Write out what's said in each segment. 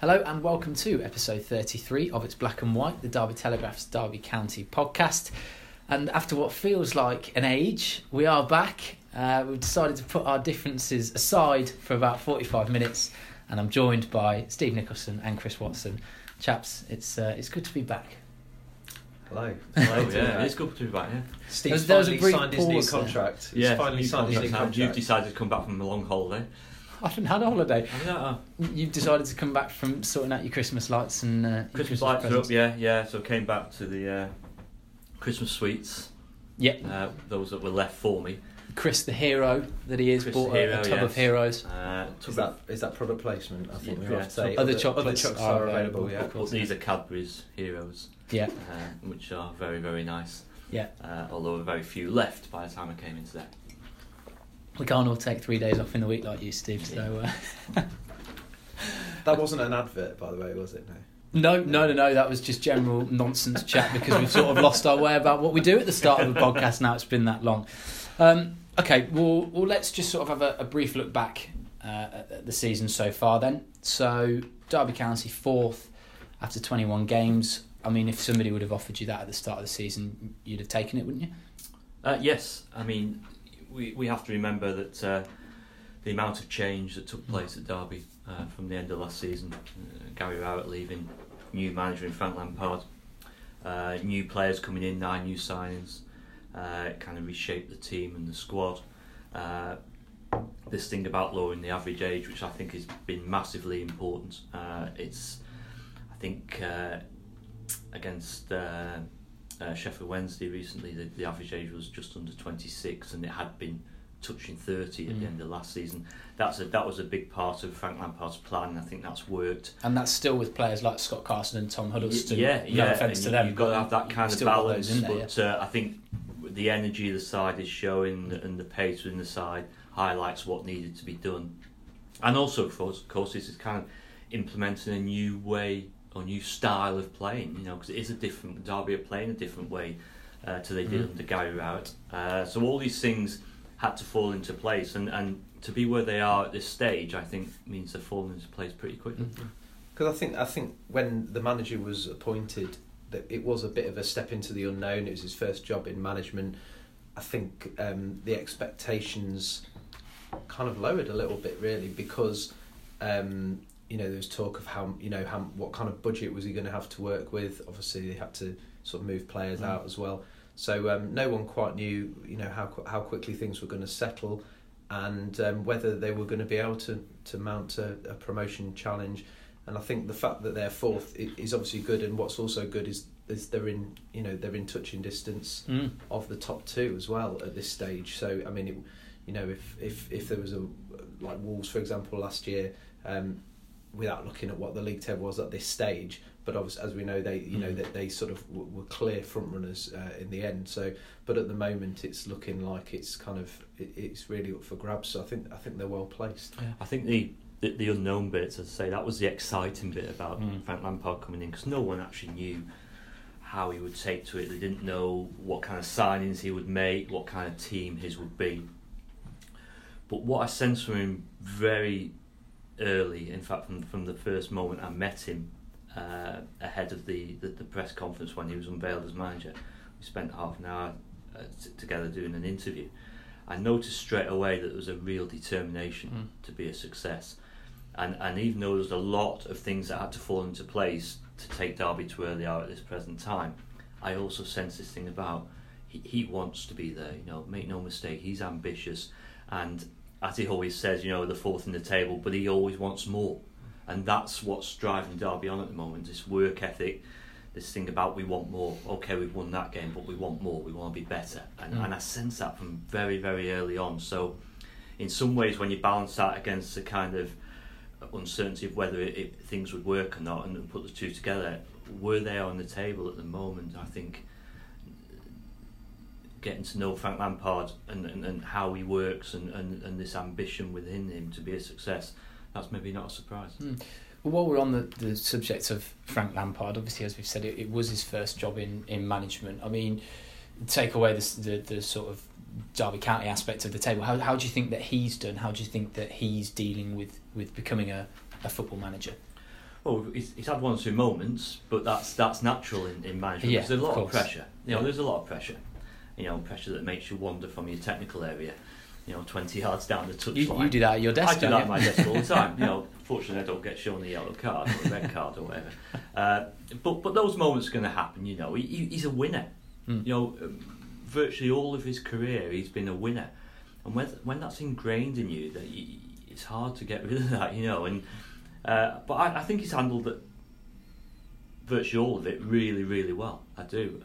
Hello and welcome to episode 33 of It's Black and White, the Derby Telegraph's Derby County podcast. And after what feels like an age, we are back. We've decided to put our differences aside for about 45 minutes, and I'm joined by Steve Nicholson and Chris Watson. Chaps, it's good to be back. Hello. Hello. Yeah, it's good to be back. Yeah. Steve's finally signed his new contract. Yeah, finally signed his new contract. You've decided to come back from a long holiday. I haven't had a holiday. You've decided to come back from sorting out your Christmas lights and Christmas lights presents. Are up, yeah. So came back to the Christmas sweets. Yep. Those that were left for me. Chris, the hero that he is, bought a tub of heroes. Is that product placement? I think we have to say. Other chocolates are available. Yeah. Of course, these are Cadbury's heroes. Yeah. Which are very, very nice. Yeah. Although very few left by the time I came into that. We can't all take 3 days off in the week like you, Steve, so... That wasn't an advert, by the way, was it? No, that was just general nonsense chat because we've sort of lost our way about what we do at the start of the podcast now. It's been that long. Okay, well, let's just sort of have a brief look back at the season so far then. So, Derby County 4th after 21 games. I mean, if somebody would have offered you that at the start of the season, you'd have taken it, wouldn't you? Yes, I mean... We have to remember that the amount of change that took place at Derby from the end of last season, Gary Rowett leaving, new manager in Frank Lampard, new players coming in, 9 new signings, it kind of reshaped the team and the squad. This thing about lowering the average age, which I think has been massively important. I think against... Sheffield Wednesday recently, the average age was just under 26 and it had been touching 30 at the end of last season. That was a big part of Frank Lampard's plan, and I think that's worked. And that's still with players like Scott Carson and Tom Huddleston. No offence to them. You've got to have that kind of balance, I think the energy the side is showing and the pace within the side highlights what needed to be done. And also, for us, of course, this is kind of implementing a new way or new style of playing, because it is a different... Derby are playing a different way to they did under Gary Rowett. So all these things had to fall into place, and to be where they are at this stage, I think, means they're falling into place pretty quickly. Because I think when the manager was appointed, that it was a bit of a step into the unknown. It was his first job in management. I think the expectations kind of lowered a little bit, really, because... there was talk of how what kind of budget was he going to have to work with. Obviously, they had to sort of move players out as well. So no one quite knew, how quickly things were going to settle, and whether they were going to be able to mount a promotion challenge. And I think the fact that they're fourth is obviously good. And what's also good is they're in touching distance of the top two as well at this stage. So I mean, if there was like Wolves, for example, last year. Without looking at what the league table was at this stage, but obviously, as we know, they sort of were clear front runners in the end. So, but at the moment, it's looking like it's kind of it's really up for grabs. So I think they're well placed. Yeah. I think the unknown bits, as I say, that was the exciting bit about Frank Lampard coming in, because no one actually knew how he would take to it. They didn't know what kind of signings he would make, what kind of team his would be. But what I sense from him very early, in fact, from the first moment I met him, ahead of the press conference when he was unveiled as manager, we spent half an hour together doing an interview. I noticed straight away that there was a real determination to be a success, and even though there was a lot of things that had to fall into place to take Derby to where they are at this present time, I also sense this thing about he wants to be there. Make no mistake, he's ambitious, and as he always says, the fourth in the table, but he always wants more. And that's what's driving Derby on at the moment, this work ethic, this thing about we want more. OK, we've won that game, but we want more, we want to be better. And I sense that from very, very early on. So in some ways, when you balance that against the kind of uncertainty of whether things would work or not, and put the two together, were there on the table at the moment. I think getting to know Frank Lampard and how he works and this ambition within him to be a success, that's maybe not a surprise. Mm. Well, while we're on the subject of Frank Lampard, obviously, as we've said, it was his first job in management. I mean, take away the sort of Derby County aspect of the table, how do you think that he's done? How do you think that he's dealing with becoming a football manager? Well, he's had one or two moments, but that's natural in management. Yeah, there's a lot of pressure. There's a lot of pressure. Pressure that makes you wander from your technical area. 20 yards down the touchline. You do that at your desk. I do that at my desk all the time. Fortunately, I don't get shown a yellow card or a red card or whatever. But those moments are going to happen. He's a winner. Mm. Virtually all of his career, he's been a winner, and when that's ingrained in you, it's hard to get rid of that. But I think he's handled it, virtually all of it, really, really well. I do.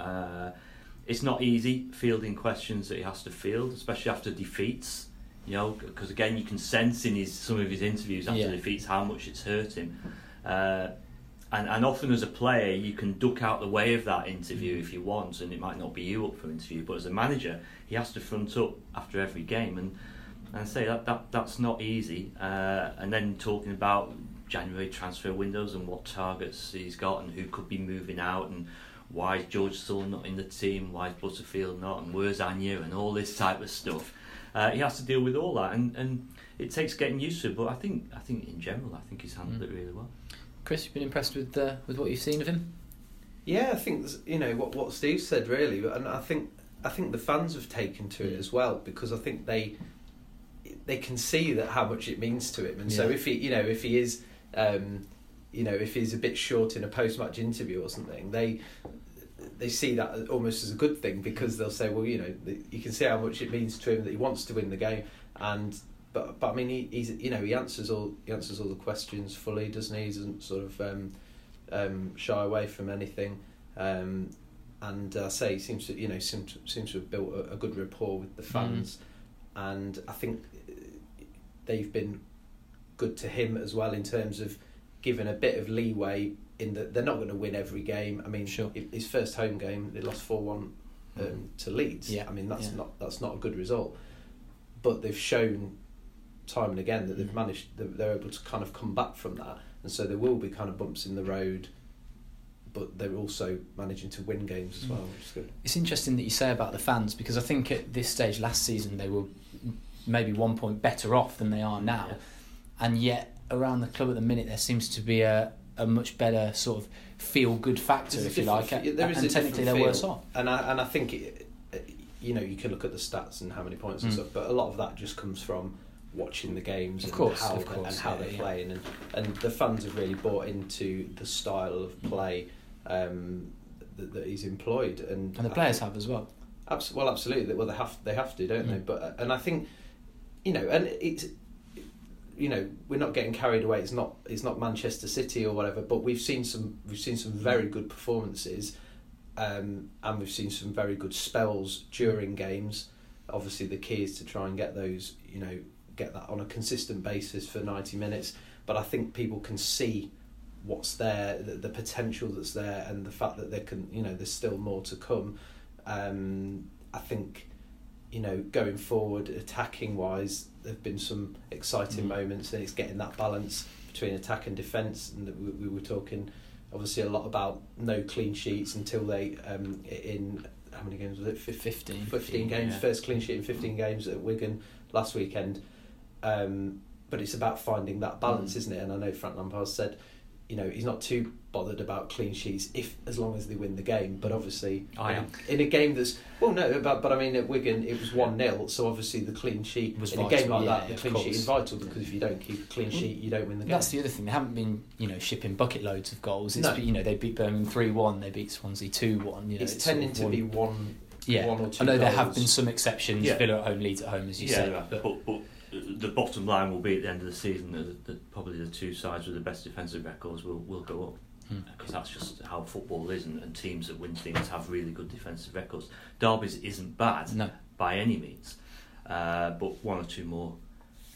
It's not easy fielding questions that he has to field, especially after defeats. Because again, you can sense in some of his interviews after defeats how much it's hurt him. And often as a player, you can duck out the way of that interview if you want, and it might not be you up for an interview. But as a manager, he has to front up after every game, and I say that's not easy. And then talking about January transfer windows and what targets he's got and who could be moving out and why is George still not in the team, why is Butterfield not, and where's Anya, and all this type of stuff. He has to deal with all that, and it takes getting used to it. But I think in general, I think he's handled it really well. Chris, you've been impressed with what you've seen of him? Yeah, I think what Steve said really, and I think the fans have taken to it as well, because I think they can see that how much it means to him, and so if he is if he's a bit short in a post-match interview or something, they see that almost as a good thing, because they'll say, well, you can see how much it means to him that he wants to win the game, and. But I mean, he answers all the questions fully, doesn't he? He doesn't sort of shy away from anything, and I say he seems to have built a good rapport with the fans, and I think they've been good to him as well in terms of giving a bit of leeway in that they're not going to win every game. I mean, sure. His first home game they lost 4-1 to Leeds. Yeah. I mean that's not a good result, but they've shown time and again that they've managed, that they're able to kind of come back from that, and so there will be kind of bumps in the road, but they're also managing to win games as well, which is good. It's interesting that you say about the fans, because I think at this stage last season they were maybe 1 point better off than they are now, and yet around the club at the minute there seems to be a much better sort of feel good factor, if you like, and technically they're worse off, and I think you can look at the stats and how many points and stuff, but a lot of that just comes from watching the games and how they're playing, and the fans have really bought into the style of play that he's employed, and the players have as well. Absolutely. Well, they have to, don't they? But and I think and it's we're not getting carried away. It's not Manchester City or whatever, but we've seen some very good performances, and we've seen some very good spells during games. Obviously, the key is to try and get those get that on a consistent basis for 90 minutes, but I think people can see what's there, the potential that's there, and the fact that they can, there's still more to come. I think, going forward, attacking wise, there've been some exciting moments, and it's getting that balance between attack and defence, and we were talking obviously a lot about no clean sheets until they in how many games was it? 15. 15 games, first clean sheet in 15 games at Wigan last weekend, but it's about finding that balance, isn't it? And I know Frank Lampard said, he's not too bothered about clean sheets as long as they win the game. But obviously, in a game that's but I mean at Wigan it was 1-0, so obviously the clean sheet was vital. A game like the clean sheet is vital, because if you don't keep a clean sheet, you don't win the game. That's the other thing. They haven't been shipping bucket loads of goals. It's they beat Birmingham 3-1, they beat Swansea 2-1. It's tending to be one. Yeah, although there have been some exceptions, Villa at home, Leeds at home, as you said. Right. But the bottom line will be at the end of the season that probably the two sides with the best defensive records will go up, because that's just how football is, and teams that win things have really good defensive records. Derby's isn't bad by any means, but one or two more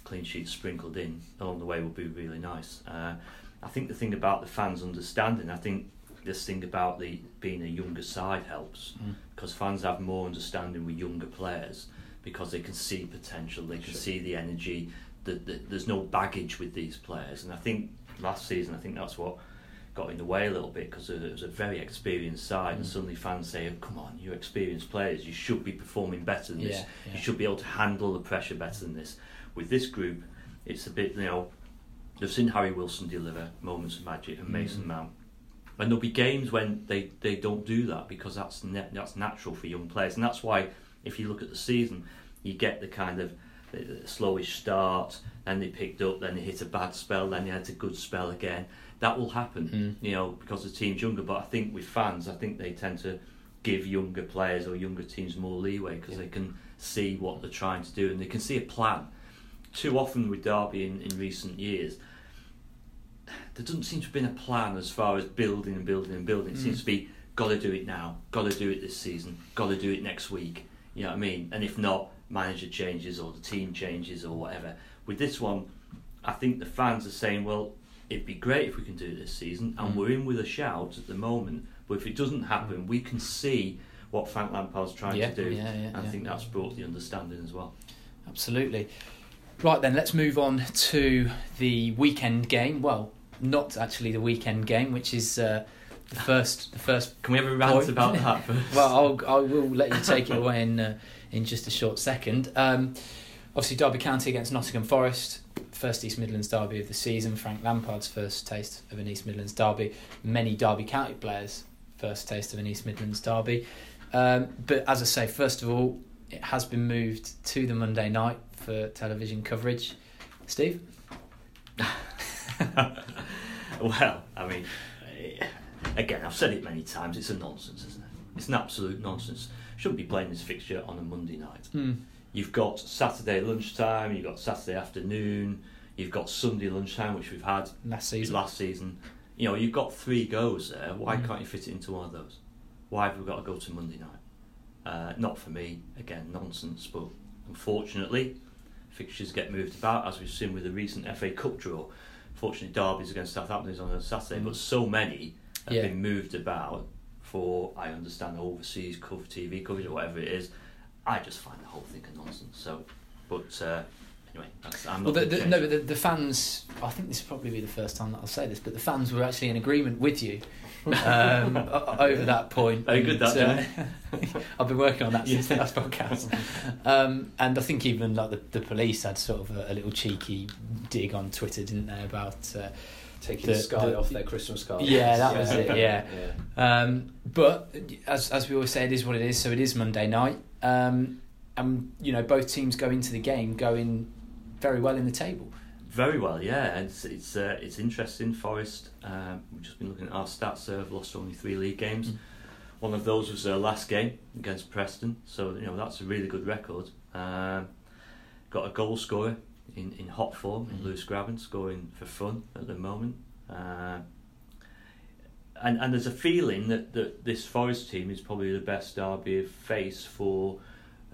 clean sheets sprinkled in along the way would be really nice. I think the thing about the fans understanding, I think this thing about the being a younger side helps, because fans have more understanding with younger players because they can see potential, they can see the energy, there's no baggage with these players. And I think last season, I think that's what got in the way a little bit, because it was a very experienced side, and suddenly fans say, oh, come on, you're experienced players, you should be performing better than this, you should be able to handle the pressure better than this. With this group, it's a bit, you know, they've seen Harry Wilson deliver moments of magic and Mason Mount. And there'll be games when they don't do that, because that's natural for young players. And that's why, if you look at the season, you get the kind of the slowish start, then they picked up, then they hit a bad spell, then they had a good spell again. That will happen, you know, because the team's younger. But I think with fans, I think they tend to give younger players or younger teams more leeway, because they can see what they're trying to do and they can see a plan. Too often with Derby in recent years, there doesn't seem to have been a plan as far as building and building and building. It seems to be, got to do it now, got to do it this season, got to do it next week. You know what I mean? And if not, manager changes or the team changes or whatever. With this one, I think the fans are saying, well, it'd be great if we can do it this season, and we're in with a shout at the moment, but if it doesn't happen, we can see what Frank Lampard's trying to do, and I think that's brought the understanding as well. Absolutely. Right then, let's move on to the weekend game. Well, not actually the weekend game, which is the first. Can we have a rant about that first? Well, I will let you take it away in just a short second. Obviously, Derby County against Nottingham Forest, first East Midlands derby of the season. Frank Lampard's first taste of an East Midlands derby. Many Derby County players' first taste of an East Midlands derby. But as I say, first of all, it has been moved to the Monday night for television coverage. Steve? Well, I mean, again, I've said it many times, it's a nonsense, isn't it? It's an absolute nonsense. Shouldn't be playing this fixture on a Monday night. You've got Saturday lunchtime, you've got Saturday afternoon, you've got Sunday lunchtime, which we've had last season. You know, you've got three goes there. Why can't you fit it into one of those? Why have we got to go to Monday night? Not for me. Again, nonsense, but unfortunately, fixtures get moved about, as we've seen with the recent FA Cup draw. Fortunately, derbies against Southampton is on a Saturday, but so many have been moved about for, I understand, overseas cover, TV coverage or whatever it is. I just find the whole thing a nonsense. So, but anyway, the fans. I think this will probably be the first time that I'll say this, but the fans were actually in agreement with you over that point. Very good, that. I've been working on that since the last podcast. And I think even like the police had sort of a little cheeky dig on Twitter, didn't they, about taking the sky off their Christmas card. Yeah, that was it. Yeah. But as we always say, it is what it is. So it is Monday night. And you know, both teams go into the game going very well in the table. Very well, yeah. It's interesting. Forest, we've just been looking at our stats. They've lost only 3 league games. One of those was their last game against Preston. So you know, that's a really good record. Got a goal scorer in hot form, in Lewis Grabban, scoring for fun at the moment. And there's a feeling that this Forest team is probably the best derby of face for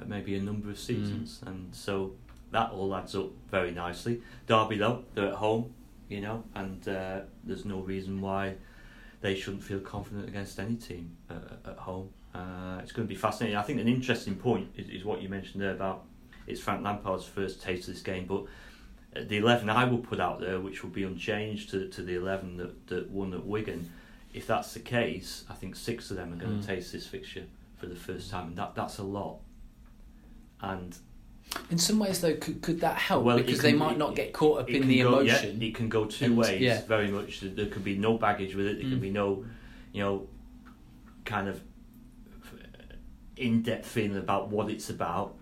maybe a number of seasons. And so that all adds up very nicely. Derby, though, they're at home, you know, and there's no reason why they shouldn't feel confident against any team at home. It's going to be fascinating. I think an interesting point is what you mentioned there about it's Frank Lampard's first taste of this game, but the 11 I will put out there, which will be unchanged to the 11 that won at Wigan, if that's the case, I think 6 of them are going to taste this fixture for the first time, and that's a lot. And in some ways, though, could that help? Well, because they might not get caught up in the emotion. Yeah, it can go two ways, very much. There could be no baggage with it. There can be no, you know, kind of in-depth feeling about what it's about.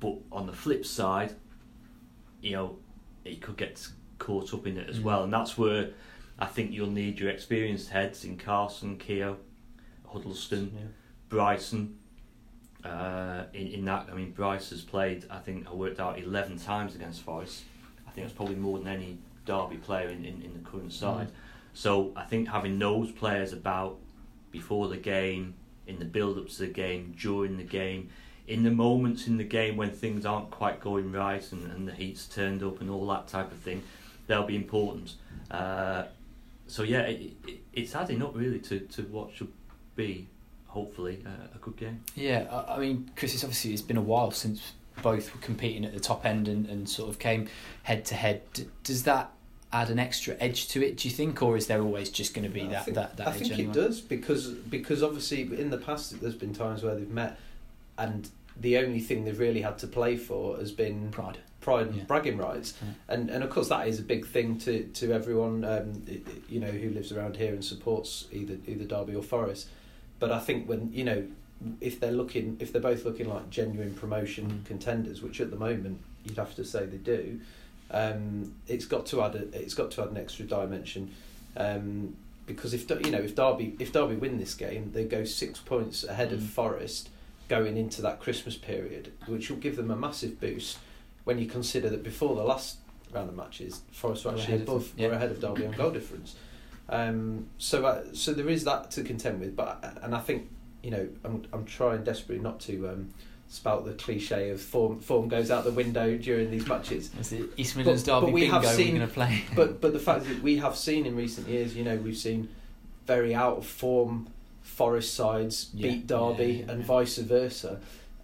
But on the flip side, you know, it could get caught up in it as well. And that's where I think you'll need your experienced heads in Carson, Keough, Huddleston, Bryson. In that, I mean, Bryce has played, I think I worked out, 11 times against Forest. I think that's probably more than any Derby player in the current side. So I think having those players about before the game, in the build-up to the game, during the game, in the moments in the game when things aren't quite going right and the heat's turned up and all that type of thing, they'll be important. So yeah, it's adding up really to what should be, hopefully, a good game. Yeah, I mean, Chris, it's been a while since both were competing at the top end and sort of came head to head. Does that add an extra edge to it, do you think, or is there always just going to be that edge? I think it does, because obviously in the past there's been times where they've met and the only thing they've really had to play for has been pride and bragging rights, and of course that is a big thing to everyone who lives around here and supports either Derby or Forest. But I think when if they're both looking like genuine promotion contenders, which at the moment you'd have to say they do. It's got to add an extra dimension, because if Derby win this game, they go 6 points ahead of Forest going into that Christmas period, which will give them a massive boost when you consider that before the last round of matches, Forest were actually were ahead of Derby on goal difference. So there is that to contend with, and I think I'm trying desperately not to spout the cliche of form goes out the window during these matches. It's the East Midlands derby bingo we're going to play. But the fact that we have seen in recent years, we've seen very out of form Forest sides beat Derby and vice versa.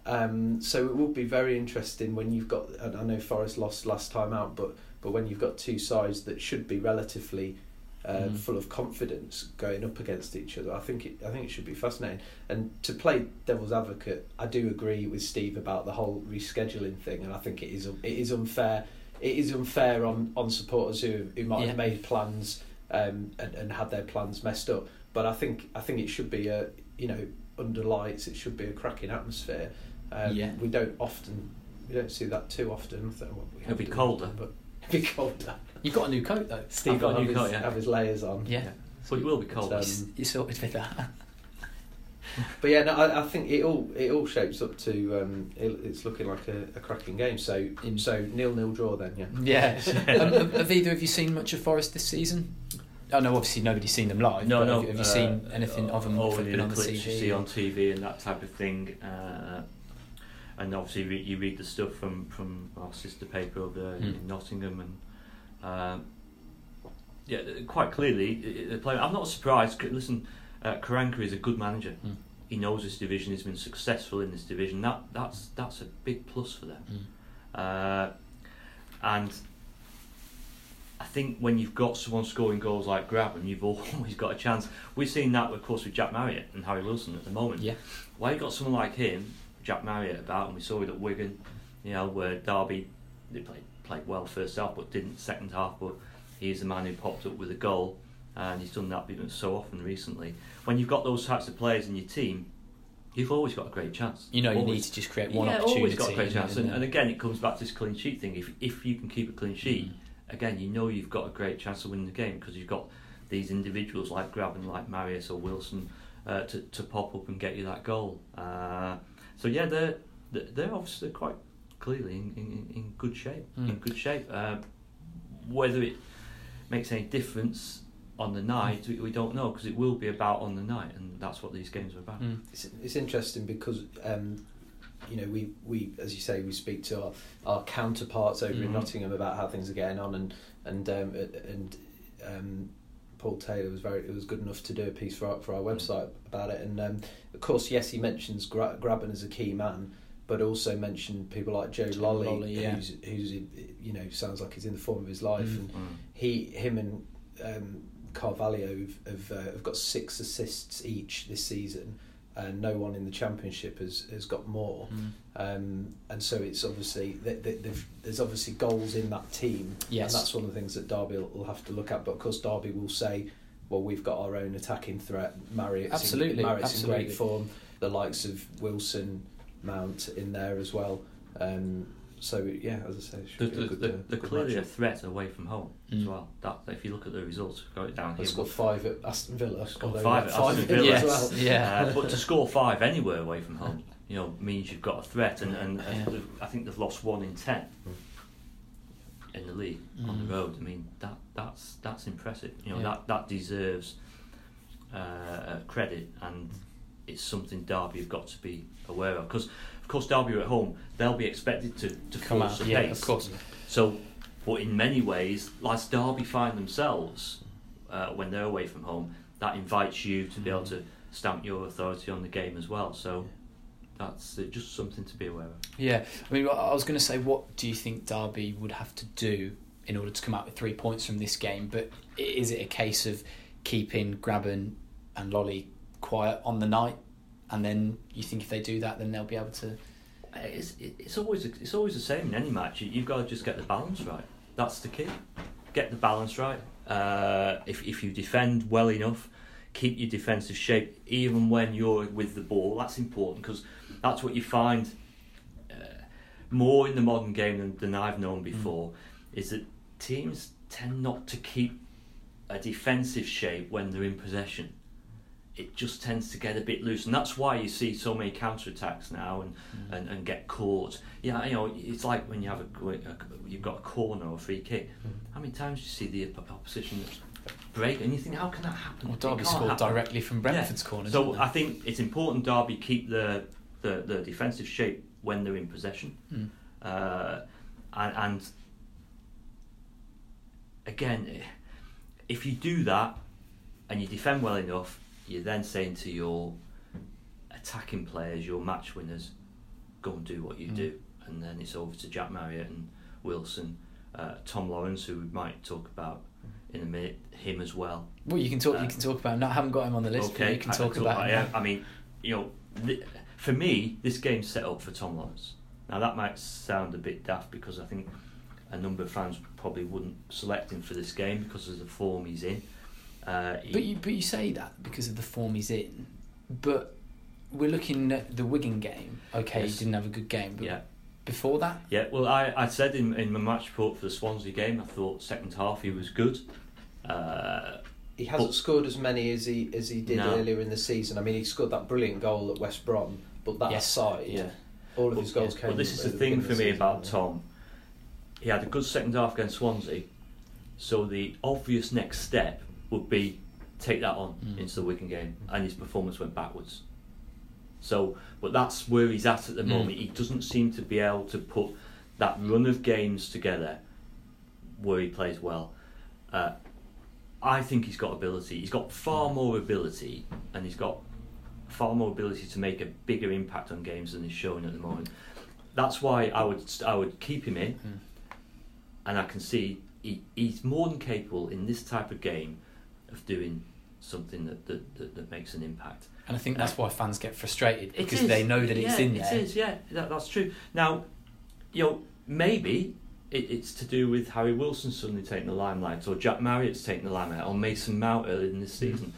So it will be very interesting when you've got, and I know Forest lost last time out, but when you've got two sides that should be relatively full of confidence going up against each other. I think it should be fascinating. And to play devil's advocate, I do agree with Steve about the whole rescheduling thing, and I think it is unfair. It is unfair on supporters who might have made plans and had their plans messed up. But I think it should be under lights. It should be a cracking atmosphere. We don't see that too often. It'll be colder, but. Be colder. You've got a new coat though. Steve got a new coat. Have his layers on. Yeah. So it will be cold. You sorted with that. But yeah, no, I think it all shapes up to. It's looking like a cracking game. So 0-0 draw then. Yeah. Yeah. Have either of you seen much of Forest this season? Oh no, obviously nobody's seen them live. No. Have you seen anything of them? Only the clips you see on TV and that type of thing. And obviously you read the stuff from our sister paper over there in Nottingham, and quite clearly they're playing. I'm not surprised. Listen, Karanka is a good manager. He knows this division. He's been successful in this division. That's a big plus for them. And I think when you've got someone scoring goals like Grabban, you've always got a chance. We've seen that, of course, with Jack Marriott and Harry Wilson at the moment. Yeah, why you got someone like him? Jack Marriott about, and we saw it at Wigan, where Derby, they played well first half but didn't second half, but he's the man who popped up with a goal, and he's done that so often recently. When you've got those types of players in your team, you've always got a great chance. You need to just create one opportunity. Always got a great chance, and again it comes back to this clean sheet thing. If you can keep a clean sheet, again you've got a great chance of winning the game because you've got these individuals like Grabban, like Marius or Wilson to pop up and get you that goal. So yeah, they're obviously quite clearly in good shape. In good shape. Whether it makes any difference on the night, we don't know, because it will be about on the night, and that's what these games are about. It's interesting because we as you say, we speak to our counterparts over in Nottingham about how things are getting on, and Paul Taylor was good enough to do a piece for our website about it, and of course, yes, he mentions Grabban as a key man, but also mentioned people like Joe Lolly, who's sounds like he's in the form of his life, and him and Carvalho have got 6 assists each this season, and no one in the Championship has got more, and so it's obviously there's obviously goals in that team, and that's one of the things that Derby will have to look at. But of course Derby will say, well, we've got our own attacking threat. Marriott's in great form, the likes of Wilson, Mount in there as well, so yeah, as I say, they're clearly a threat away from home as well. That, if you look at the results, we've got it down here. Scored 5 at Aston Villa. Scored 5 at Aston Villa as well. Yeah, but to score 5 anywhere away from home, means you've got a threat. And I think they've lost 1 in 10 in the league on the road. I mean, that's impressive. That deserves credit, and it's something Derby have got to be aware of, because Of course, Derby are at home. They'll be expected to come out. Yeah, pace. Of course. So, but in many ways, as Derby find themselves when they're away from home, that invites you to be able to stamp your authority on the game as well. So that's just something to be aware of. Yeah, I mean, I was going to say, what do you think Derby would have to do in order to come out with 3 points from this game? But is it a case of keeping Grabban and Lolly quiet on the night, and then you think if they do that, then they'll be able to? It's always the same in any match. You've got to just get the balance right. That's the key. Get the balance right. If you defend well enough, keep your defensive shape even when you're with the ball. That's important, because that's what you find more in the modern game than I've known before. Is that teams tend not to keep a defensive shape when they're in possession. It just tends to get a bit loose, and that's why you see so many counter-attacks now and get caught. Yeah, you know, it's like when you have you've got a corner or a free kick. How many times do you see the opposition break, and you think, how can that happen? Well, Derby scored directly from Brentford's corner. So I think it's important Derby keep the defensive shape when they're in possession. And again, if you do that and you defend well enough, you're then saying to your attacking players, your match winners, go and do what you do. And then it's over to Jack Marriott and Wilson, Tom Lawrence, who we might talk about in a minute, him as well. Well, you can talk about him. I haven't got him on the list, but you can talk about him. I mean, you know, for me, this game's set up for Tom Lawrence. Now, that might sound a bit daft, because I think a number of fans probably wouldn't select him for this game because of the form he's in. But you say that because of the form he's in, but we're looking at the Wigan game. Okay, yes. He didn't have a good game, but before that? Yeah, well, I said in my match report for the Swansea game, I thought second half he was good. He hasn't scored as many as he did earlier in the season. I mean, he scored that brilliant goal at West Brom, but that aside, all of his goals came. Well, this is the thing for me about Tom. He had a good second half against Swansea, so the obvious next step would be take that on into the Wigan game, and his performance went backwards. So, but that's where he's at the moment. He doesn't seem to be able to put that run of games together where he plays well. I think he's got ability. He's got far more ability, and he's got far more ability to make a bigger impact on games than he's showing at the moment. That's why I would keep him in, and I can see he's more than capable in this type of game of doing something that makes an impact. And I think that's why fans get frustrated, because they know that it's in there. It is, that's true. Now, you know, maybe it's to do with Harry Wilson suddenly taking the limelight, or Jack Marriott's taking the limelight, or Mason Mount earlier in this season.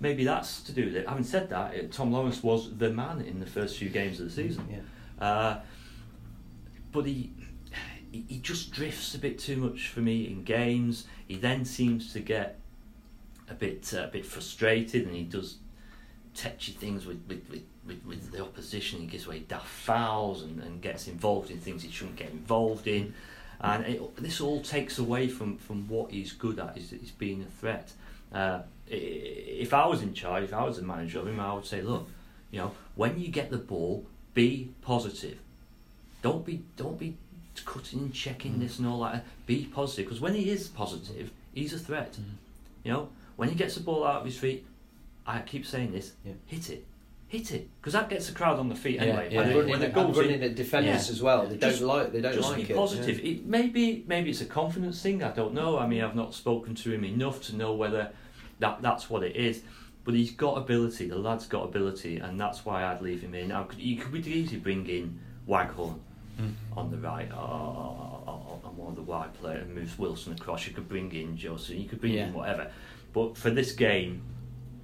Maybe that's to do with it. Having said that, Tom Lawrence was the man in the first few games of the season. But he just drifts a bit too much for me in games. He then seems to get a bit frustrated, and he does tetchy things with the opposition. He gives away daft fouls and gets involved in things he shouldn't get involved in, and this all takes away from what he's good at, is being a threat. If I was in charge, if I was the manager of him, I would say, look, you know, when you get the ball, be positive. Don't be cutting and checking this and all that. Be positive, because when he is positive, he's a threat. You know, when he gets the ball out of his feet, I keep saying this, hit it, because that gets the crowd on the feet anyway. Running at defenders as well, they don't like it. Just be positive. Yeah. Maybe it's a confidence thing. I don't know. I mean, I've not spoken to him enough to know whether that's what it is. But he's got ability. The lad's got ability, and that's why I'd leave him in. Now, you could easily bring in Waghorn on the right, or on one of the wide players, and moves Wilson across. You could bring in Joseph. You could bring in whatever. But for this game,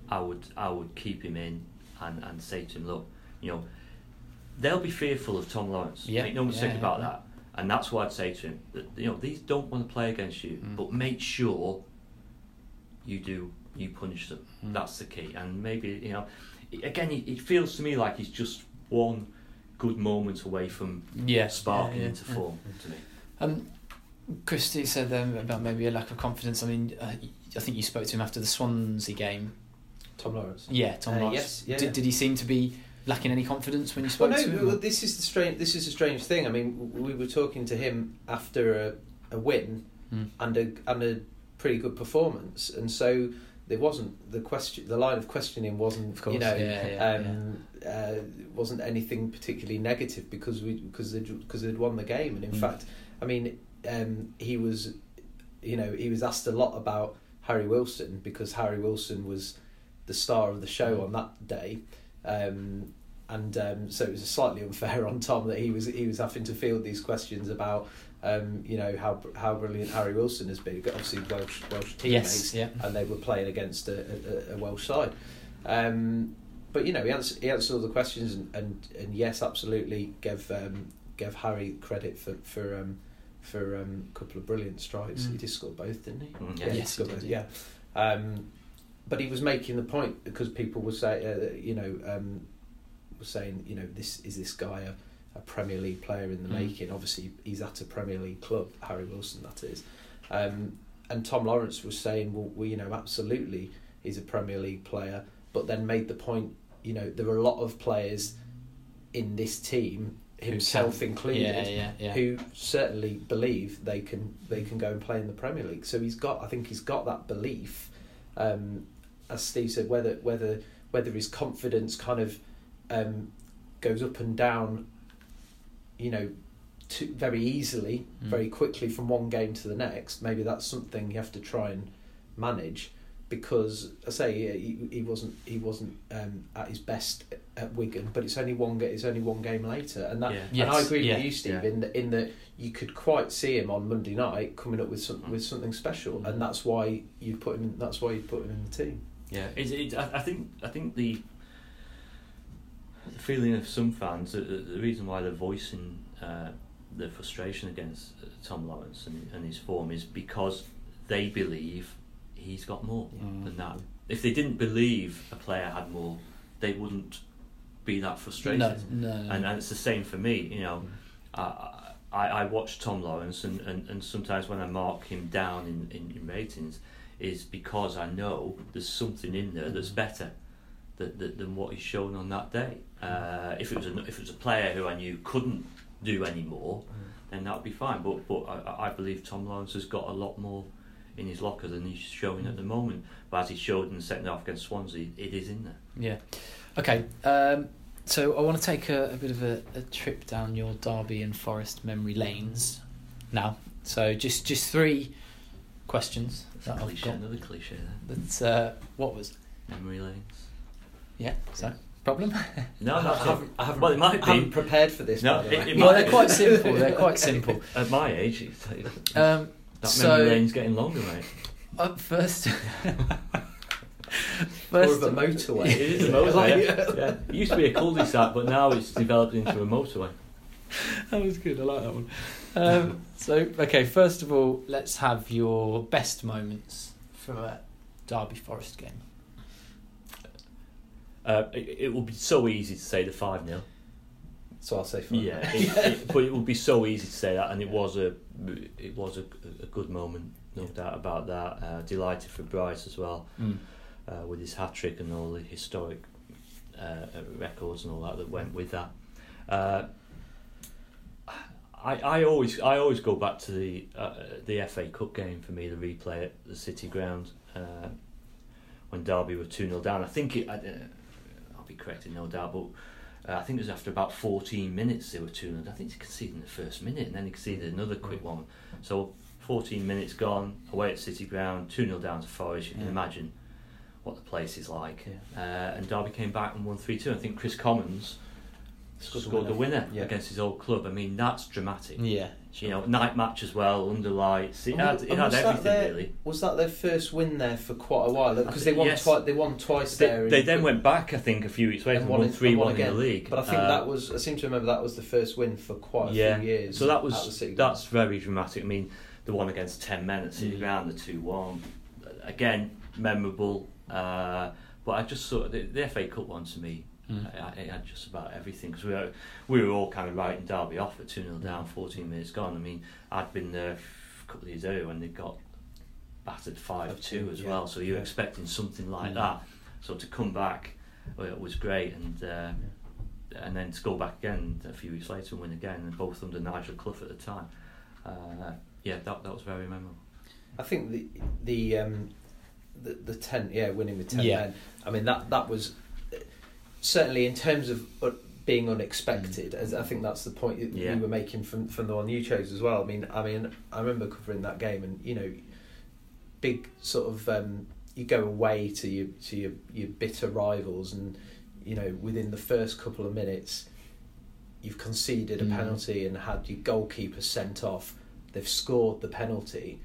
I would keep him in and say to him, look, you know, they'll be fearful of Tom Lawrence. Make no mistake about that. And that's what I'd say to him. That, you know, these don't want to play against you, but make sure you do. You punish them. That's the key. And maybe, you know, again, it feels to me like he's just one good moment away from sparking into form to me. Christy said about maybe a lack of confidence. I mean, I think you spoke to him after the Swansea game. Tom Lawrence. Yeah, Tom Lawrence. Yes, did he seem to be lacking any confidence when you spoke to him? Well, this is the strange. This is a strange thing. I mean, we were talking to him after a win and a pretty good performance, and so there wasn't the question. The line of questioning wasn't, of course, wasn't anything particularly negative because they'd won the game, and in fact, I mean, he was asked a lot about Harry Wilson because Harry Wilson was the star of the show on that day, so it was slightly unfair on Tom that he was having to field these questions about how brilliant Harry Wilson has been. Obviously Welsh teammates, and they were playing against a Welsh side, but he answered all the questions and yes, absolutely gave Harry credit for a couple of brilliant strides. He just scored both, didn't he? But he was making the point because people were saying, this guy a Premier League player in the making? Obviously, he's at a Premier League club, Harry Wilson, that is. And Tom Lawrence was saying, absolutely, he's a Premier League player. But then made the point, there are a lot of players in this team, himself included, who certainly believe they can go and play in the Premier League. So I think he's got that belief. As Steve said, whether his confidence kind of goes up and down, very easily, very quickly from one game to the next, maybe that's something you have to try and manage. Because I say he wasn't at his best at Wigan, but it's only one game later, and I agree with you, Steve, in that you could quite see him on Monday night coming up with something special, and that's why you put him in the team. Yeah, I think the feeling of some fans, the reason why they're voicing their frustration against Tom Lawrence and his form is because they believe he's got more than that. If they didn't believe a player had more, they wouldn't be that frustrated. No. And it's the same for me. I watch Tom Lawrence, and sometimes when I mark him down in ratings, is because I know there's something in there that's better than what he's shown on that day. If it was a player who I knew couldn't do any more, then that would be fine. But I believe Tom Lawrence has got a lot more in his locker than he's showing at the moment, but as he showed in the second half against Swansea, it is in there. Yeah, okay. So I want to take a bit of a trip down your Derby and Forest memory lanes now. So just three questions. Another cliche there. But what was memory lanes? Yeah. So problem? No, I haven't. Well, it might be. I'm prepared for this. No, they're quite simple. They're quite simple. At my age, it's that memory lane's getting longer, mate. First, more of a motorway. It is a motorway. It used to be a cul-de-sac, but now it's developed into a motorway. That was good. I like that one. First of all, let's have your best moments from a Derby Forest game. It would be so easy to say the 5-0. So I'll say 5-0. Yeah, but it would be so easy to say that, and it was a good moment, no doubt about that. Delighted for Bryce as well, with his hat-trick and all the historic records and all that went with that. I always go back to the FA Cup game for me, the replay at the City Ground when Derby were 2-0 down. I'll be corrected, no doubt, but I think it was after about 14 minutes they were 2-0. I think they conceded in the first minute and then they conceded another quick one. So 14 minutes gone, away at City Ground, 2-0 down to Forest. You can imagine what the place is like. Yeah. And Derby came back and won 3-2. I think Chris Commons scored the winner against his old club. I mean, that's dramatic. Yeah, sure. Night match as well, under lights. It had everything really. Was that their first win there for quite a while? Because they won twice there. They then went back, I think, a few weeks later and won 3-1 in the league. But I think I seem to remember that was the first win for quite a few years. So that was that's very dramatic. I mean, the one against 10 men at City Ground, the 2-1, again memorable. But I just saw the FA Cup one to me. It had just about everything because we were all kind of writing Derby off at 2-0 down, 14 minutes gone. I mean, I'd been there a couple of years earlier when they got battered 5-2 as well, so you're expecting something like that. So to come back was great, and and then to go back again a few weeks later and win again, and both under Nigel Clough at the time. That was very memorable. I think the 10, winning with 10 men. I mean, that was certainly in terms of being unexpected. As I think that's the point that you were making from the one you chose as well. I mean, I remember covering that game, and you know, big sort of you go away to your bitter rivals, and you know, within the first couple of minutes, you've conceded a penalty and had your goalkeeper sent off. They've scored the penalty,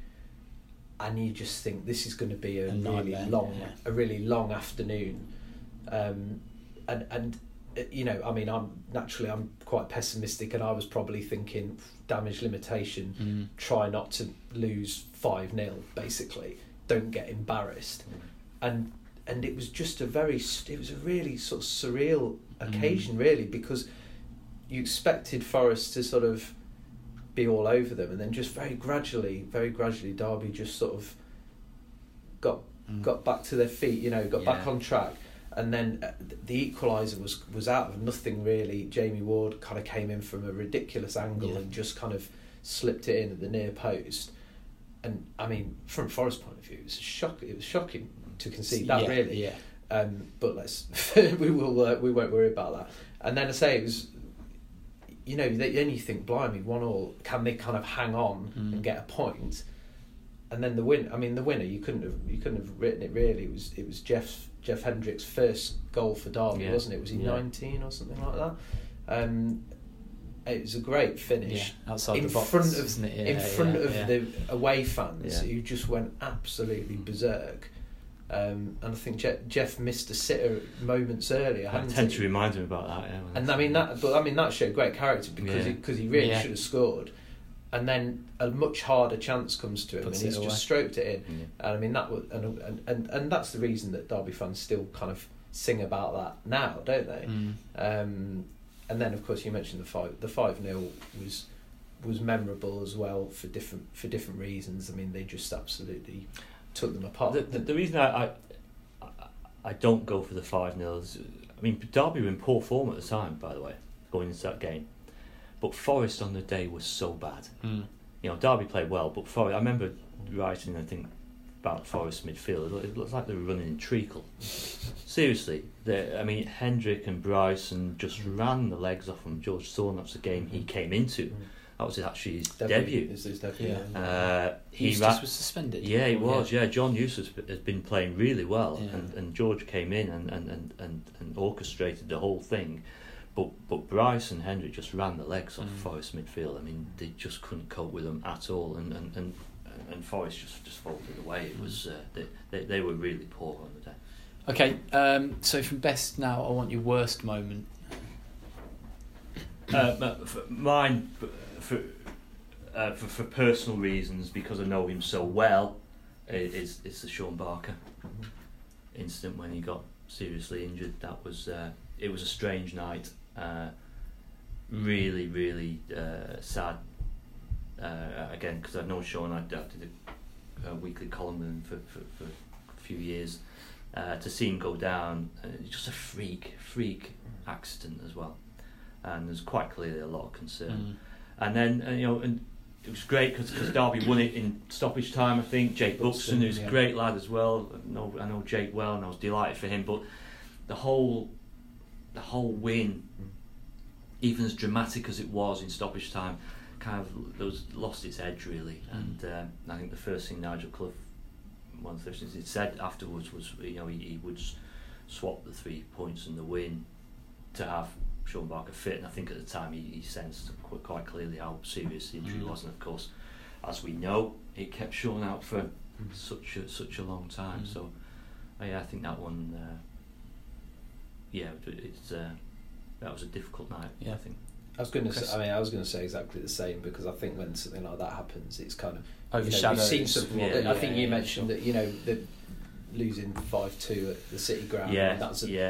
and you just think this is going to be a really long afternoon. And you know, I mean, I'm quite pessimistic, and I was probably thinking damage limitation, try not to lose 5-0, basically, don't get embarrassed, and it was just a really sort of surreal occasion, really, because you expected Forest to sort of be all over them, and then just very gradually Derby just sort of got back to their feet, you know, got back on track. And then the equaliser was out of nothing, really. Jamie Ward kind of came in from a ridiculous angle and just kind of slipped it in at the near post. And I mean, from Forest's point of view, it was shocking to concede that, really. Yeah. But we won't worry about that. And then I say it was, you know, then you think, blimey, 1-1, can they kind of hang on and get a point? And then the winner, you couldn't have written it, really. It was Jeff Hendrick's first goal for Derby, wasn't it? Was he 19 or something like that? It was a great finish outside in the box, front of the away fans who just went absolutely berserk. And I think Jeff missed a sitter moments earlier. I tend to remind him about that. Yeah, and that showed great character, because he really should have scored. And then a much harder chance comes to him, and he's just stroked it in. Yeah. And I mean, that was, and that's the reason that Derby fans still kind of sing about that now, don't they? And then, of course, you mentioned the 5-0 was memorable as well for different reasons. I mean, they just absolutely took them apart. The reason I don't go for the 5-0s, I mean, Derby were in poor form at the time, by the way, going into that game. But Forest on the day was so bad. You know, Derby played well, but Forest. I remember writing, I think, about Forest midfield. It looks like they were running in treacle. Seriously, Hendrick and Bryson just ran the legs off him. George Thorne—that's the game he came into. That was actually his debut. Eustace was suspended. Yeah, he was. Yeah, John Eustace has been playing really well, and George came in and orchestrated the whole thing. But Bryce and Henry just ran the legs off Forest midfield. I mean, they just couldn't cope with them at all, and Forest just folded away. It was they were really poor on the day. Okay, so from best now, I want your worst moment. Mine, for personal reasons, because I know him so well, it's the Sean Barker incident when he got seriously injured. That was it was a strange night. Really, really sad. Again, because I've known Sean, I did a weekly column with him for a few years. To see him go down, just a freak accident as well. And there's quite clearly a lot of concern. And then and it was great because Derby won it in stoppage time. I think Jake Buxton, who's a great lad as well. I know Jake well, and I was delighted for him. But the whole win, even as dramatic as it was in stoppage time, kind of lost its edge, really. And I think the first thing Nigel Clough, one of the first things he said afterwards was, he would swap the 3 points and the win to have Sean Barker fit. And I think at the time he sensed quite clearly how serious the injury was. And of course, as we know, it kept Sean out for such a long time. So I think that one... that was a difficult night. Yeah, I think. I was going to say exactly the same, because I think when something like that happens, it's kind of overshadowed. You mentioned that, the losing 5-2 at the City Ground. Yeah,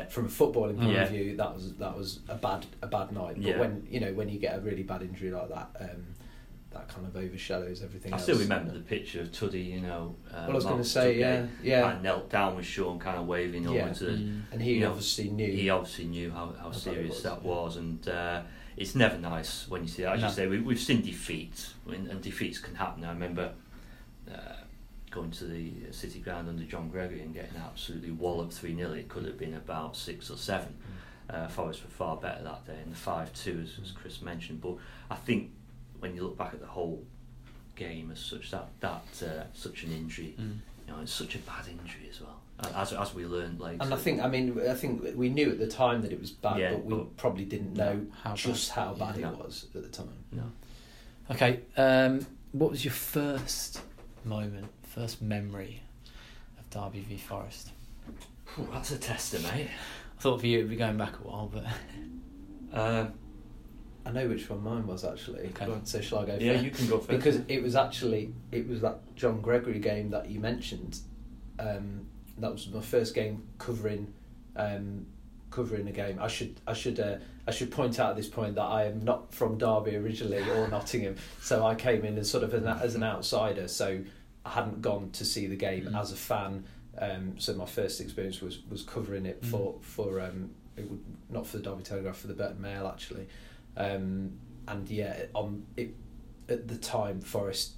from a footballing point of view, that was a bad night. But when you get a really bad injury like that, that kind of overshadows everything else. I still remember the picture of Tuddy, you know. Well, I was going to say, yeah. I knelt down with Sean, kind of waving over to the... And he obviously knew. He obviously knew how serious that was. And it's never nice when you see that. As you say, we've seen defeat, and defeats can happen. I remember going to the City Ground under John Gregory and getting absolutely walloped 3-0. It could have been about 6 or 7. Forest were far better that day, and the 5-2, as Chris mentioned. But I think when you look back at the whole game as such, that such an injury, you know, it's such a bad injury as well. As we learned later. And I think we knew at the time that it was bad, but we probably didn't know how bad it was at the time. No. Okay. What was your first memory of Derby v Forest? Ooh, that's a tester, mate. I thought for you it'd be going back a while, but I know which one mine was actually. Okay. So shall I go first? Yeah, you can go first. Because it was that John Gregory game that you mentioned. That was my first game covering a game. I should point out at this point that I am not from Derby originally or Nottingham, so I came in as sort of as an outsider. So I hadn't gone to see the game as a fan. So my first experience was covering it for it would, not for the Derby Telegraph, for the Birmingham Mail actually. At the time, Forest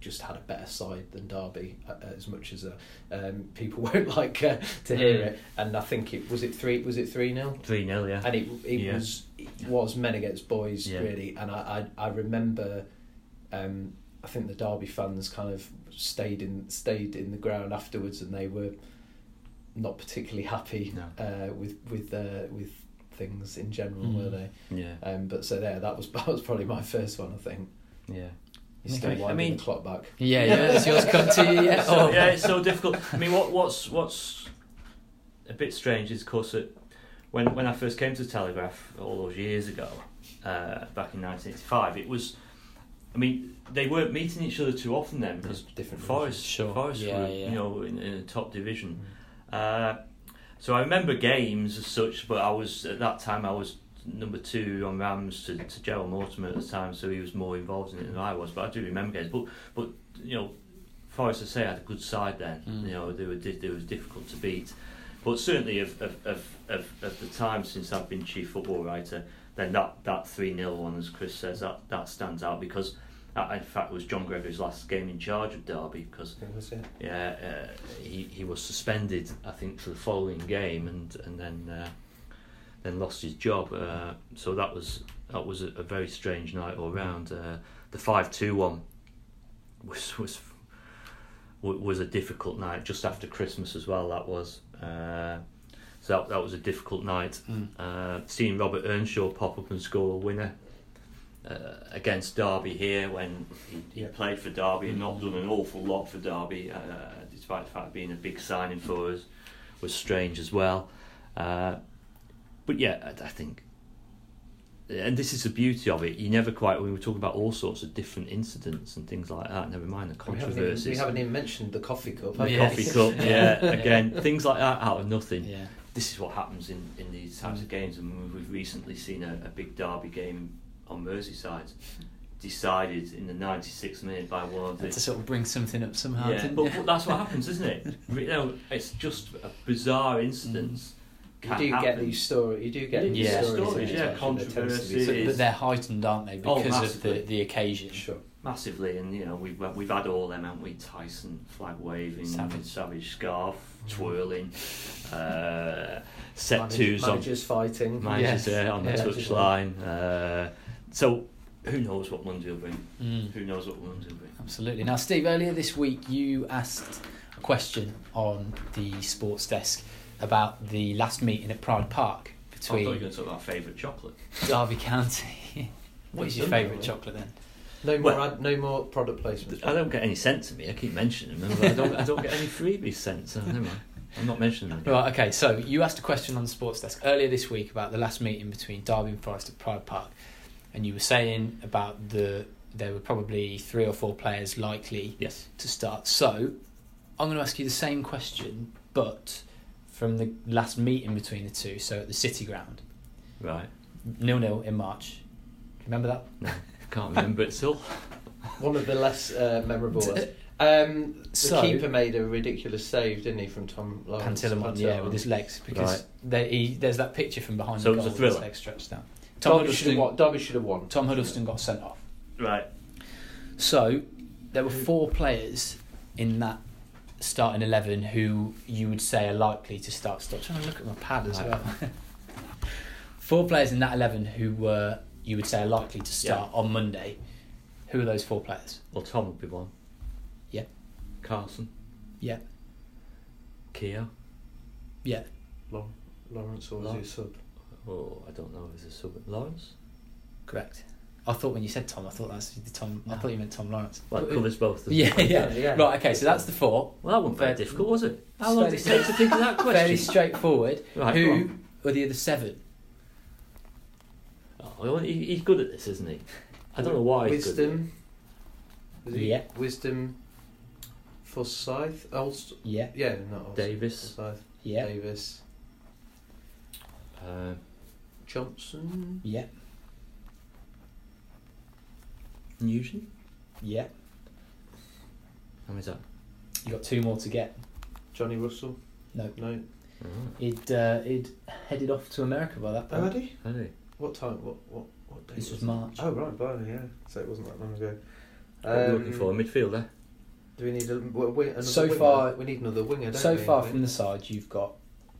just had a better side than Derby, as much as people won't like to hear it. And I think was it 3-0? 3-0, yeah. And it was men against boys, really. And I remember, I think the Derby fans kind of stayed in the ground afterwards, and they were not particularly happy with things in general, were they? Yeah. But so that was probably my first one, I think. Yeah. Still winding the clock back. Yeah, it's yours come to you. Yeah. Oh. Yeah, it's so difficult. I mean, what's a bit strange is, of course, that when I first came to the Telegraph all those years ago, back in 1985, it was. I mean, they weren't meeting each other too often then because Forest were, you know, in the top division. So I remember games as such, but at that time I was number 2 on Rams to Gerald Mortimer at the time, so he was more involved in it than I was. But I do remember games. But you know, Forest, I say, had a good side then. You know, they were difficult to beat. But certainly of the time since I've been chief football writer, then that 3-0 one, as Chris says, that stands out because that, in fact, was John Gregory's last game in charge of Derby because he was suspended, I think, for the following game and then lost his job. So that was a very strange night all round. The 5-2 one was a difficult night just after Christmas as well. That was so that was a difficult night. Seeing Robert Earnshaw pop up and score a winner against Derby here when he played for Derby and not done an awful lot for Derby, despite the fact being a big signing for us, was strange as well. But yeah, I think, and this is the beauty of it, you never quite, we were talking about all sorts of different incidents and things like that, never mind the controversies. We haven't even mentioned the coffee cup. Again, things like that out of nothing. Yeah. This is what happens in these types of games, and we've recently seen a big Derby game on Merseyside decided in the 96th minute by one of the... To sort of bring something up somehow, but that's what happens, isn't it? You know, it's just a bizarre incidents. You do get these stories, controversies, but they're heightened, aren't they, because of the occasion? Sure, massively, and you know we've had all them, haven't we? Tyson flag waving, Savage scarf twirling, set twos on managers fighting, on the touchline. So who knows what Monday will bring? Who knows what Monday will bring? Absolutely. Now, Steve, earlier this week you asked a question on the Sports Desk about the last meeting at Pride Park between... I thought you were going to talk about favourite chocolate. Derby County. What is your favourite chocolate then? No more product placement. I don't get any sent to me. I keep mentioning them. I don't get any freebies sent. So never mind. I'm not mentioning them again. Right. Okay. So you asked a question on the Sports Desk earlier this week about the last meeting between Derby and Forest at Pride Park, and you were saying about there were probably 3 or 4 players likely to start. So I'm going to ask you the same question, but from the last meeting between the two, so at the City Ground. Right. 0-0 in March. Remember that? No. can't remember it still. One of the less memorable ones. The keeper made a ridiculous save, didn't he, from Tom Lawrence? Pantilimon, yeah, with his legs, because there's that picture from behind the goal. So it was a thriller. His legs stretched down. Derby should have won. Tom Huddleston got sent off. Right. So there were four players in that starting 11 who you would say are likely to start. Stop trying to look at my pad as well. Four players in that 11 who were, you would say, are likely to start on Monday. Who are those four players? Well, Tom would be one. Yeah. Carson. Yeah. Keough. Yeah. Lawrence, or is he a sub? Oh, I don't know. Is he a sub? Lawrence? Correct. I thought when you said Tom, I thought that's the Tom. No. I thought you meant Tom Lawrence. Well, it covers both. Yeah. Right. Okay. So that's the four. Well, that wasn't very difficult, was it? How long did it take to think of that question? Fairly straightforward. Right, who were the other seven? Oh, well, he's good at this, isn't he? I don't know why. Wisdom. Yeah. Wisdom. Forsyth. Ulster. Yeah. Yeah. Not Ulster. Davis. Forsyth. Yeah. Davis. Johnson. Yeah. Newton? Yeah. How many's that? You got two more to get. Johnny Russell? No. Oh. He'd headed off to America by that point. Oh, had he? What time? What day? This was March. Oh, right, so it wasn't that long ago. What are we looking for? A midfielder? Do we need another winger? We need another winger, don't we? So far from the side, you've got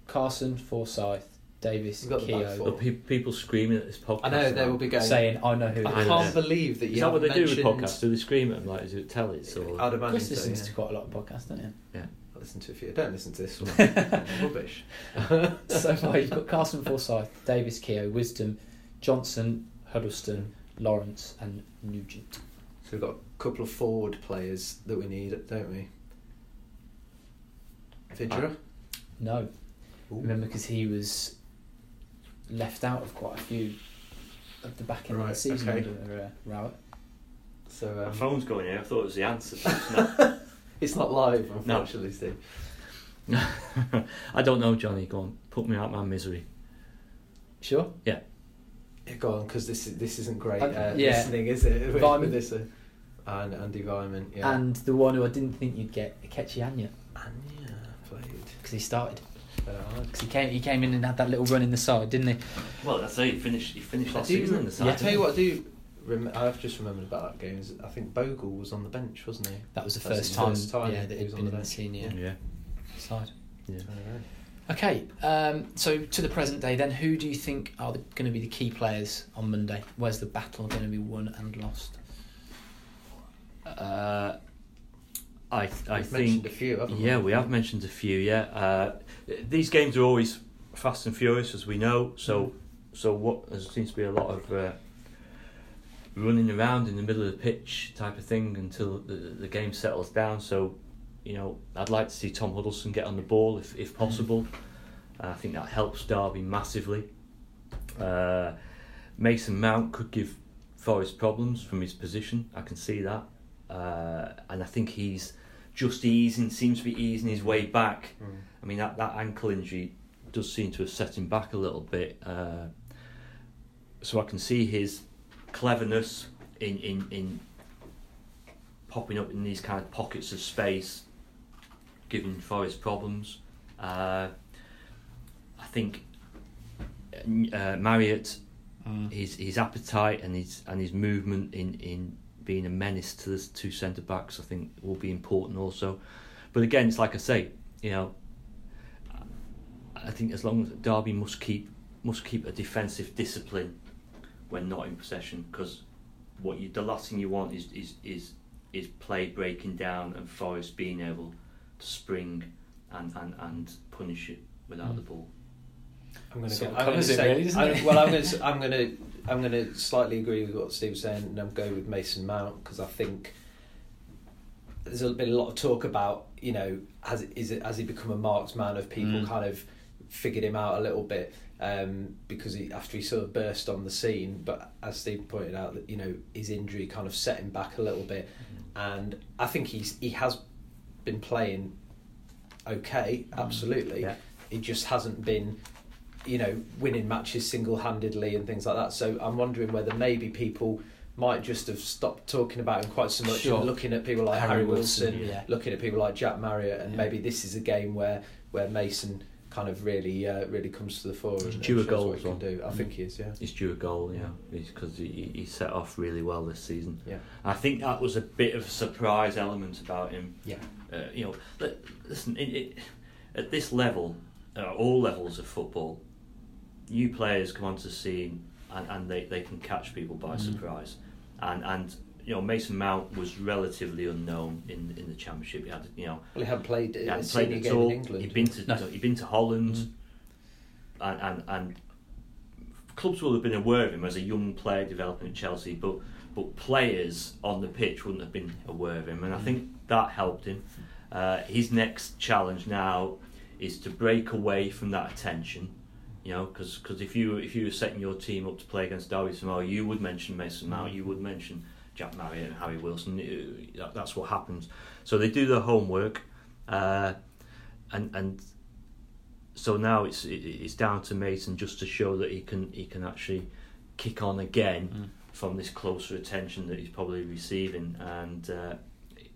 Carson, Forsyth, Davis, Keough. People screaming at this podcast. I know, they will be going saying, "I know who." I can't believe that you. Is that what they do with podcasts? Do they scream at them like, "Is it tellies?" Or I'd imagine. Chris listens to quite a lot of podcasts, don't you? Yeah, I listen to a few. I don't listen to this one. Rubbish. So far, you've got Carson, Forsyth, Davis, Keough, Wisdom, Johnson, Huddleston, Lawrence, and Nugent. So we've got a couple of forward players that we need, don't we? Vidra? No. Ooh. Remember, because he was left out of quite a few at the back end of the season under Rowett. So my phone's going here. I thought it was the answer. No. It's not live, unfortunately, Steve. I don't know, Johnny. Go on, put me out my misery. Sure. Yeah go on, because this isn't great listening, is it? With this, and Andy Vyman, and the one who I didn't think you'd get, Ikechi Anya. Anya played because he started. Because he came in and had that little run in the side, didn't he? Well, that's how he finished last season in the side. Yeah. I tell you what, I've just remembered about that game. Is I think Bogle was on the bench, wasn't he? That was the first time that he was on the senior side. Yeah. Okay, so to the present day, then, who do you think are going to be the key players on Monday? Where's the battle going to be won and lost? I think mentioned a few, haven't we? Yeah, we have mentioned a few. Yeah, these games are always fast and furious, as we know. So what there seems to be a lot of running around in the middle of the pitch type of thing until the game settles down. So, I'd like to see Tom Huddleston get on the ball if possible. I think that helps Derby massively. Mason Mount could give Forest problems from his position. I can see that. And I think he's just seems to be easing his way back. I mean, that ankle injury does seem to have set him back a little bit, so I can see his cleverness in popping up in these kind of pockets of space, giving Forest problems. I think Marriott, his appetite and his movement in being a menace to the two centre backs, I think, will be important also. But again, it's like I say, I think as long as Derby must keep a defensive discipline when not in possession, because the last thing you want is play breaking down and Forest being able to spring and punish it without the ball. I'm going to slightly agree with what Steve's saying, and I'm going with Mason Mount, because I think there's been a lot of talk about, has he become a marked man? Of people kind of figured him out a little bit, because after he sort of burst on the scene, but as Steve pointed out, that his injury kind of set him back a little bit, and I think he has been playing okay, absolutely. Yeah. He just hasn't been, winning matches single-handedly and things like that. So I'm wondering whether maybe people might just have stopped talking about him quite so much, sure, and looking at people like Harry Wilson, yeah, looking at people like Jack Marriott, and yeah, maybe this is a game where Mason kind of really comes to the fore. He's due a goal as well. I think he is, yeah. He's due a goal, yeah, because he set off really well this season. Yeah, I think that was a bit of a surprise element about him. Yeah, listen, at this level, all levels of football, new players come onto the scene and they can catch people by surprise. And Mason Mount was relatively unknown in the Championship. He had, he hadn't played a senior game in England. He'd been to Holland, and clubs will have been aware of him as a young player developing at Chelsea, but players on the pitch wouldn't have been aware of him, and I think that helped him. His next challenge now is to break away from that attention. Because if you were setting your team up to play against Derby tomorrow, you would mention Mason Mount, you would mention Jack Marriott and Harry Wilson. That's what happens. So they do their homework, and so now it's down to Mason just to show that he can actually kick on again from this closer attention that he's probably receiving, and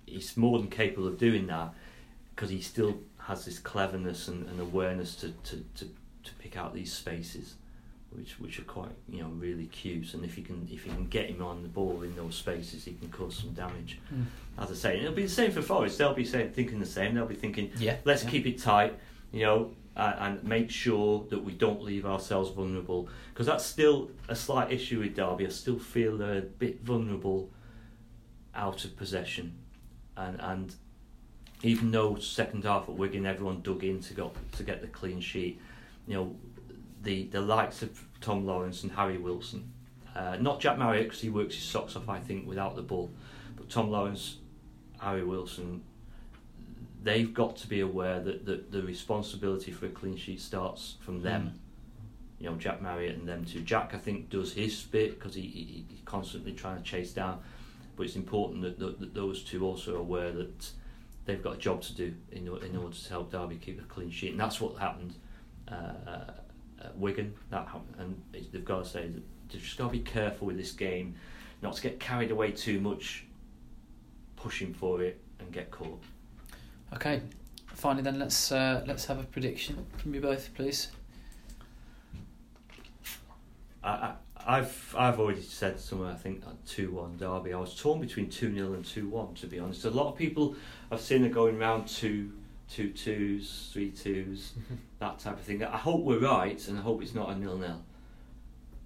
he's more than capable of doing that because he still has this cleverness and awareness to pick out these spaces, which are quite really cute, and if he can get him on the ball in those spaces, he can cause some damage. As I say, and it'll be the same for Forest. They'll be thinking the same. They'll be thinking, let's keep it tight, and make sure that we don't leave ourselves vulnerable, because that's still a slight issue with Derby. I still feel they're a bit vulnerable out of possession, and even though second half at Wigan everyone dug in to get the clean sheet, the likes of Tom Lawrence and Harry Wilson, not Jack Marriott because he works his socks off, I think, without the ball, but Tom Lawrence, Harry Wilson, they've got to be aware that the responsibility for a clean sheet starts from them. Jack Marriott and them too. Jack, I think, does his bit because he's constantly trying to chase down, but it's important that those two also are aware that they've got a job to do in order to help Derby keep a clean sheet, and that's what happened. Wigan, that happened, and they've got to say that they've just got to be careful with this game, not to get carried away too much, pushing for it and get caught. Okay, finally then let's have a prediction from you both, please. I've already said somewhere, I think 2-1 Derby. I was torn between 2-0 and 2-1, to be honest. A lot of people I've seen are going round 2-2s, 3-2s, that type of thing. I hope we're right, and I hope it's not a 0-0.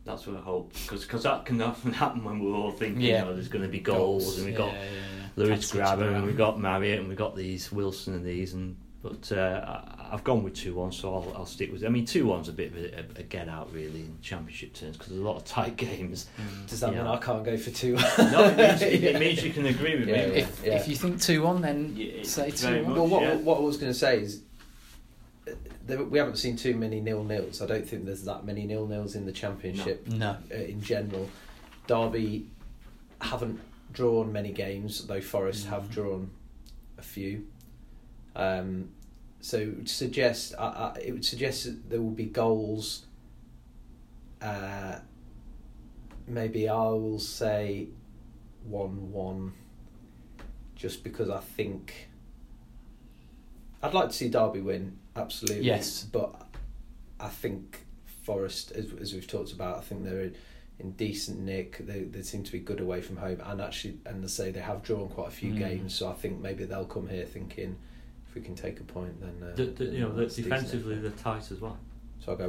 That's what I hope, because that can often happen when we're all thinking, there's going to be goals, and we've got Lewis Grabban, and we've got Marriott, and we've got these Wilson and these, but I've gone with 2-1, so I'll stick with it. I mean, 2-1's a bit of a get-out, really, in Championship terms, because there's a lot of tight games. Does that mean I can't go for 2-1? No, it means you can agree with me. If you think 2-1, then say 2-1. Well, what I was going to say is, we haven't seen too many 0-0s. I don't think there's that many 0-0s in the Championship in general. Derby haven't drawn many games, though Forest have drawn a few. So it would suggest that there will be goals. Maybe I will say 1-1, just because I think I'd like to see Derby win, absolutely. Yes, but I think Forest, as we've talked about, I think they're in decent nick. They seem to be good away from home, and they say they have drawn quite a few games. So I think maybe they'll come here thinking, we can take a point, then defensively they're tight as well. So I'll go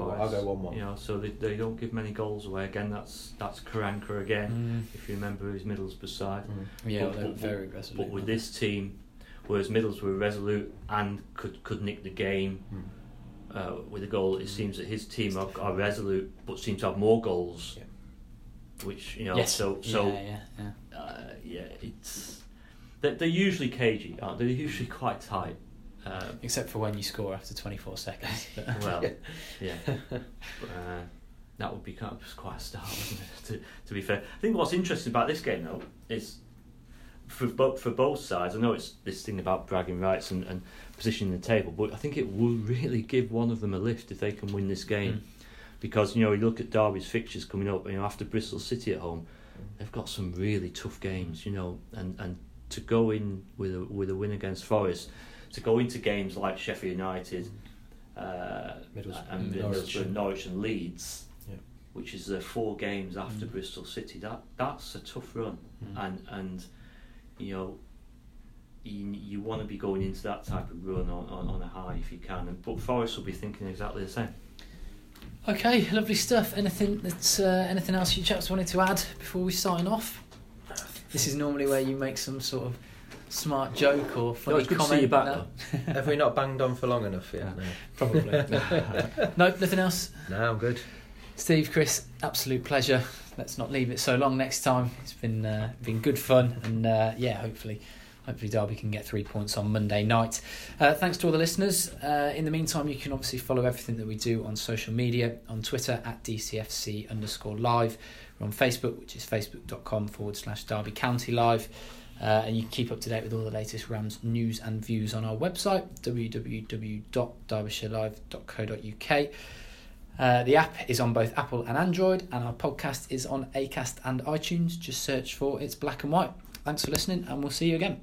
1-1. So they don't give many goals away. Again, that's Karanka again. If you remember his Middlesbrough side, they're very resolute. But with this team, whereas Middlesbrough were resolute and could nick the game with a goal, it seems that his team are resolute but seem to have more goals. Yeah. Which it's they're usually cagey, aren't they? They're usually quite tight. Except for when you score after 24 seconds. Well, that would be quite a start, wouldn't it? To be fair, I think what's interesting about this game though is for both sides. I know it's this thing about bragging rights and positioning the table, but I think it will really give one of them a lift if they can win this game, because you look at Derby's fixtures coming up. After Bristol City at home, they've got some really tough games, you know, and to go in with a win against Forest, to go into games like Sheffield United, Middlesbrough, Norwich and Leeds, yeah, which is their four games after Bristol City, that's a tough run, and you know, you want to be going into that type of run on a high if you can, but Forest will be thinking exactly the same. Okay, lovely stuff. Anything else you chaps wanted to add before we sign off? This is normally where you make some sort of smart joke or funny comment. Good to see you back, though. Have we not banged on for long enough yet? No, probably. No, nothing else? No, I'm good. Steve, Chris, absolute pleasure. Let's not leave it so long next time. It's been good fun, and hopefully Derby can get 3 points on Monday night. Thanks to all the listeners. In the meantime, you can obviously follow everything that we do on social media, on Twitter @DCFC_live. We're on Facebook, which is facebook.com/Derby County Live. And you can keep up to date with all the latest Rams news and views on our website, www.derbysharelive.co.uk. The app is on both Apple and Android, and our podcast is on Acast and iTunes. Just search for It's Black and White. Thanks for listening, and we'll see you again.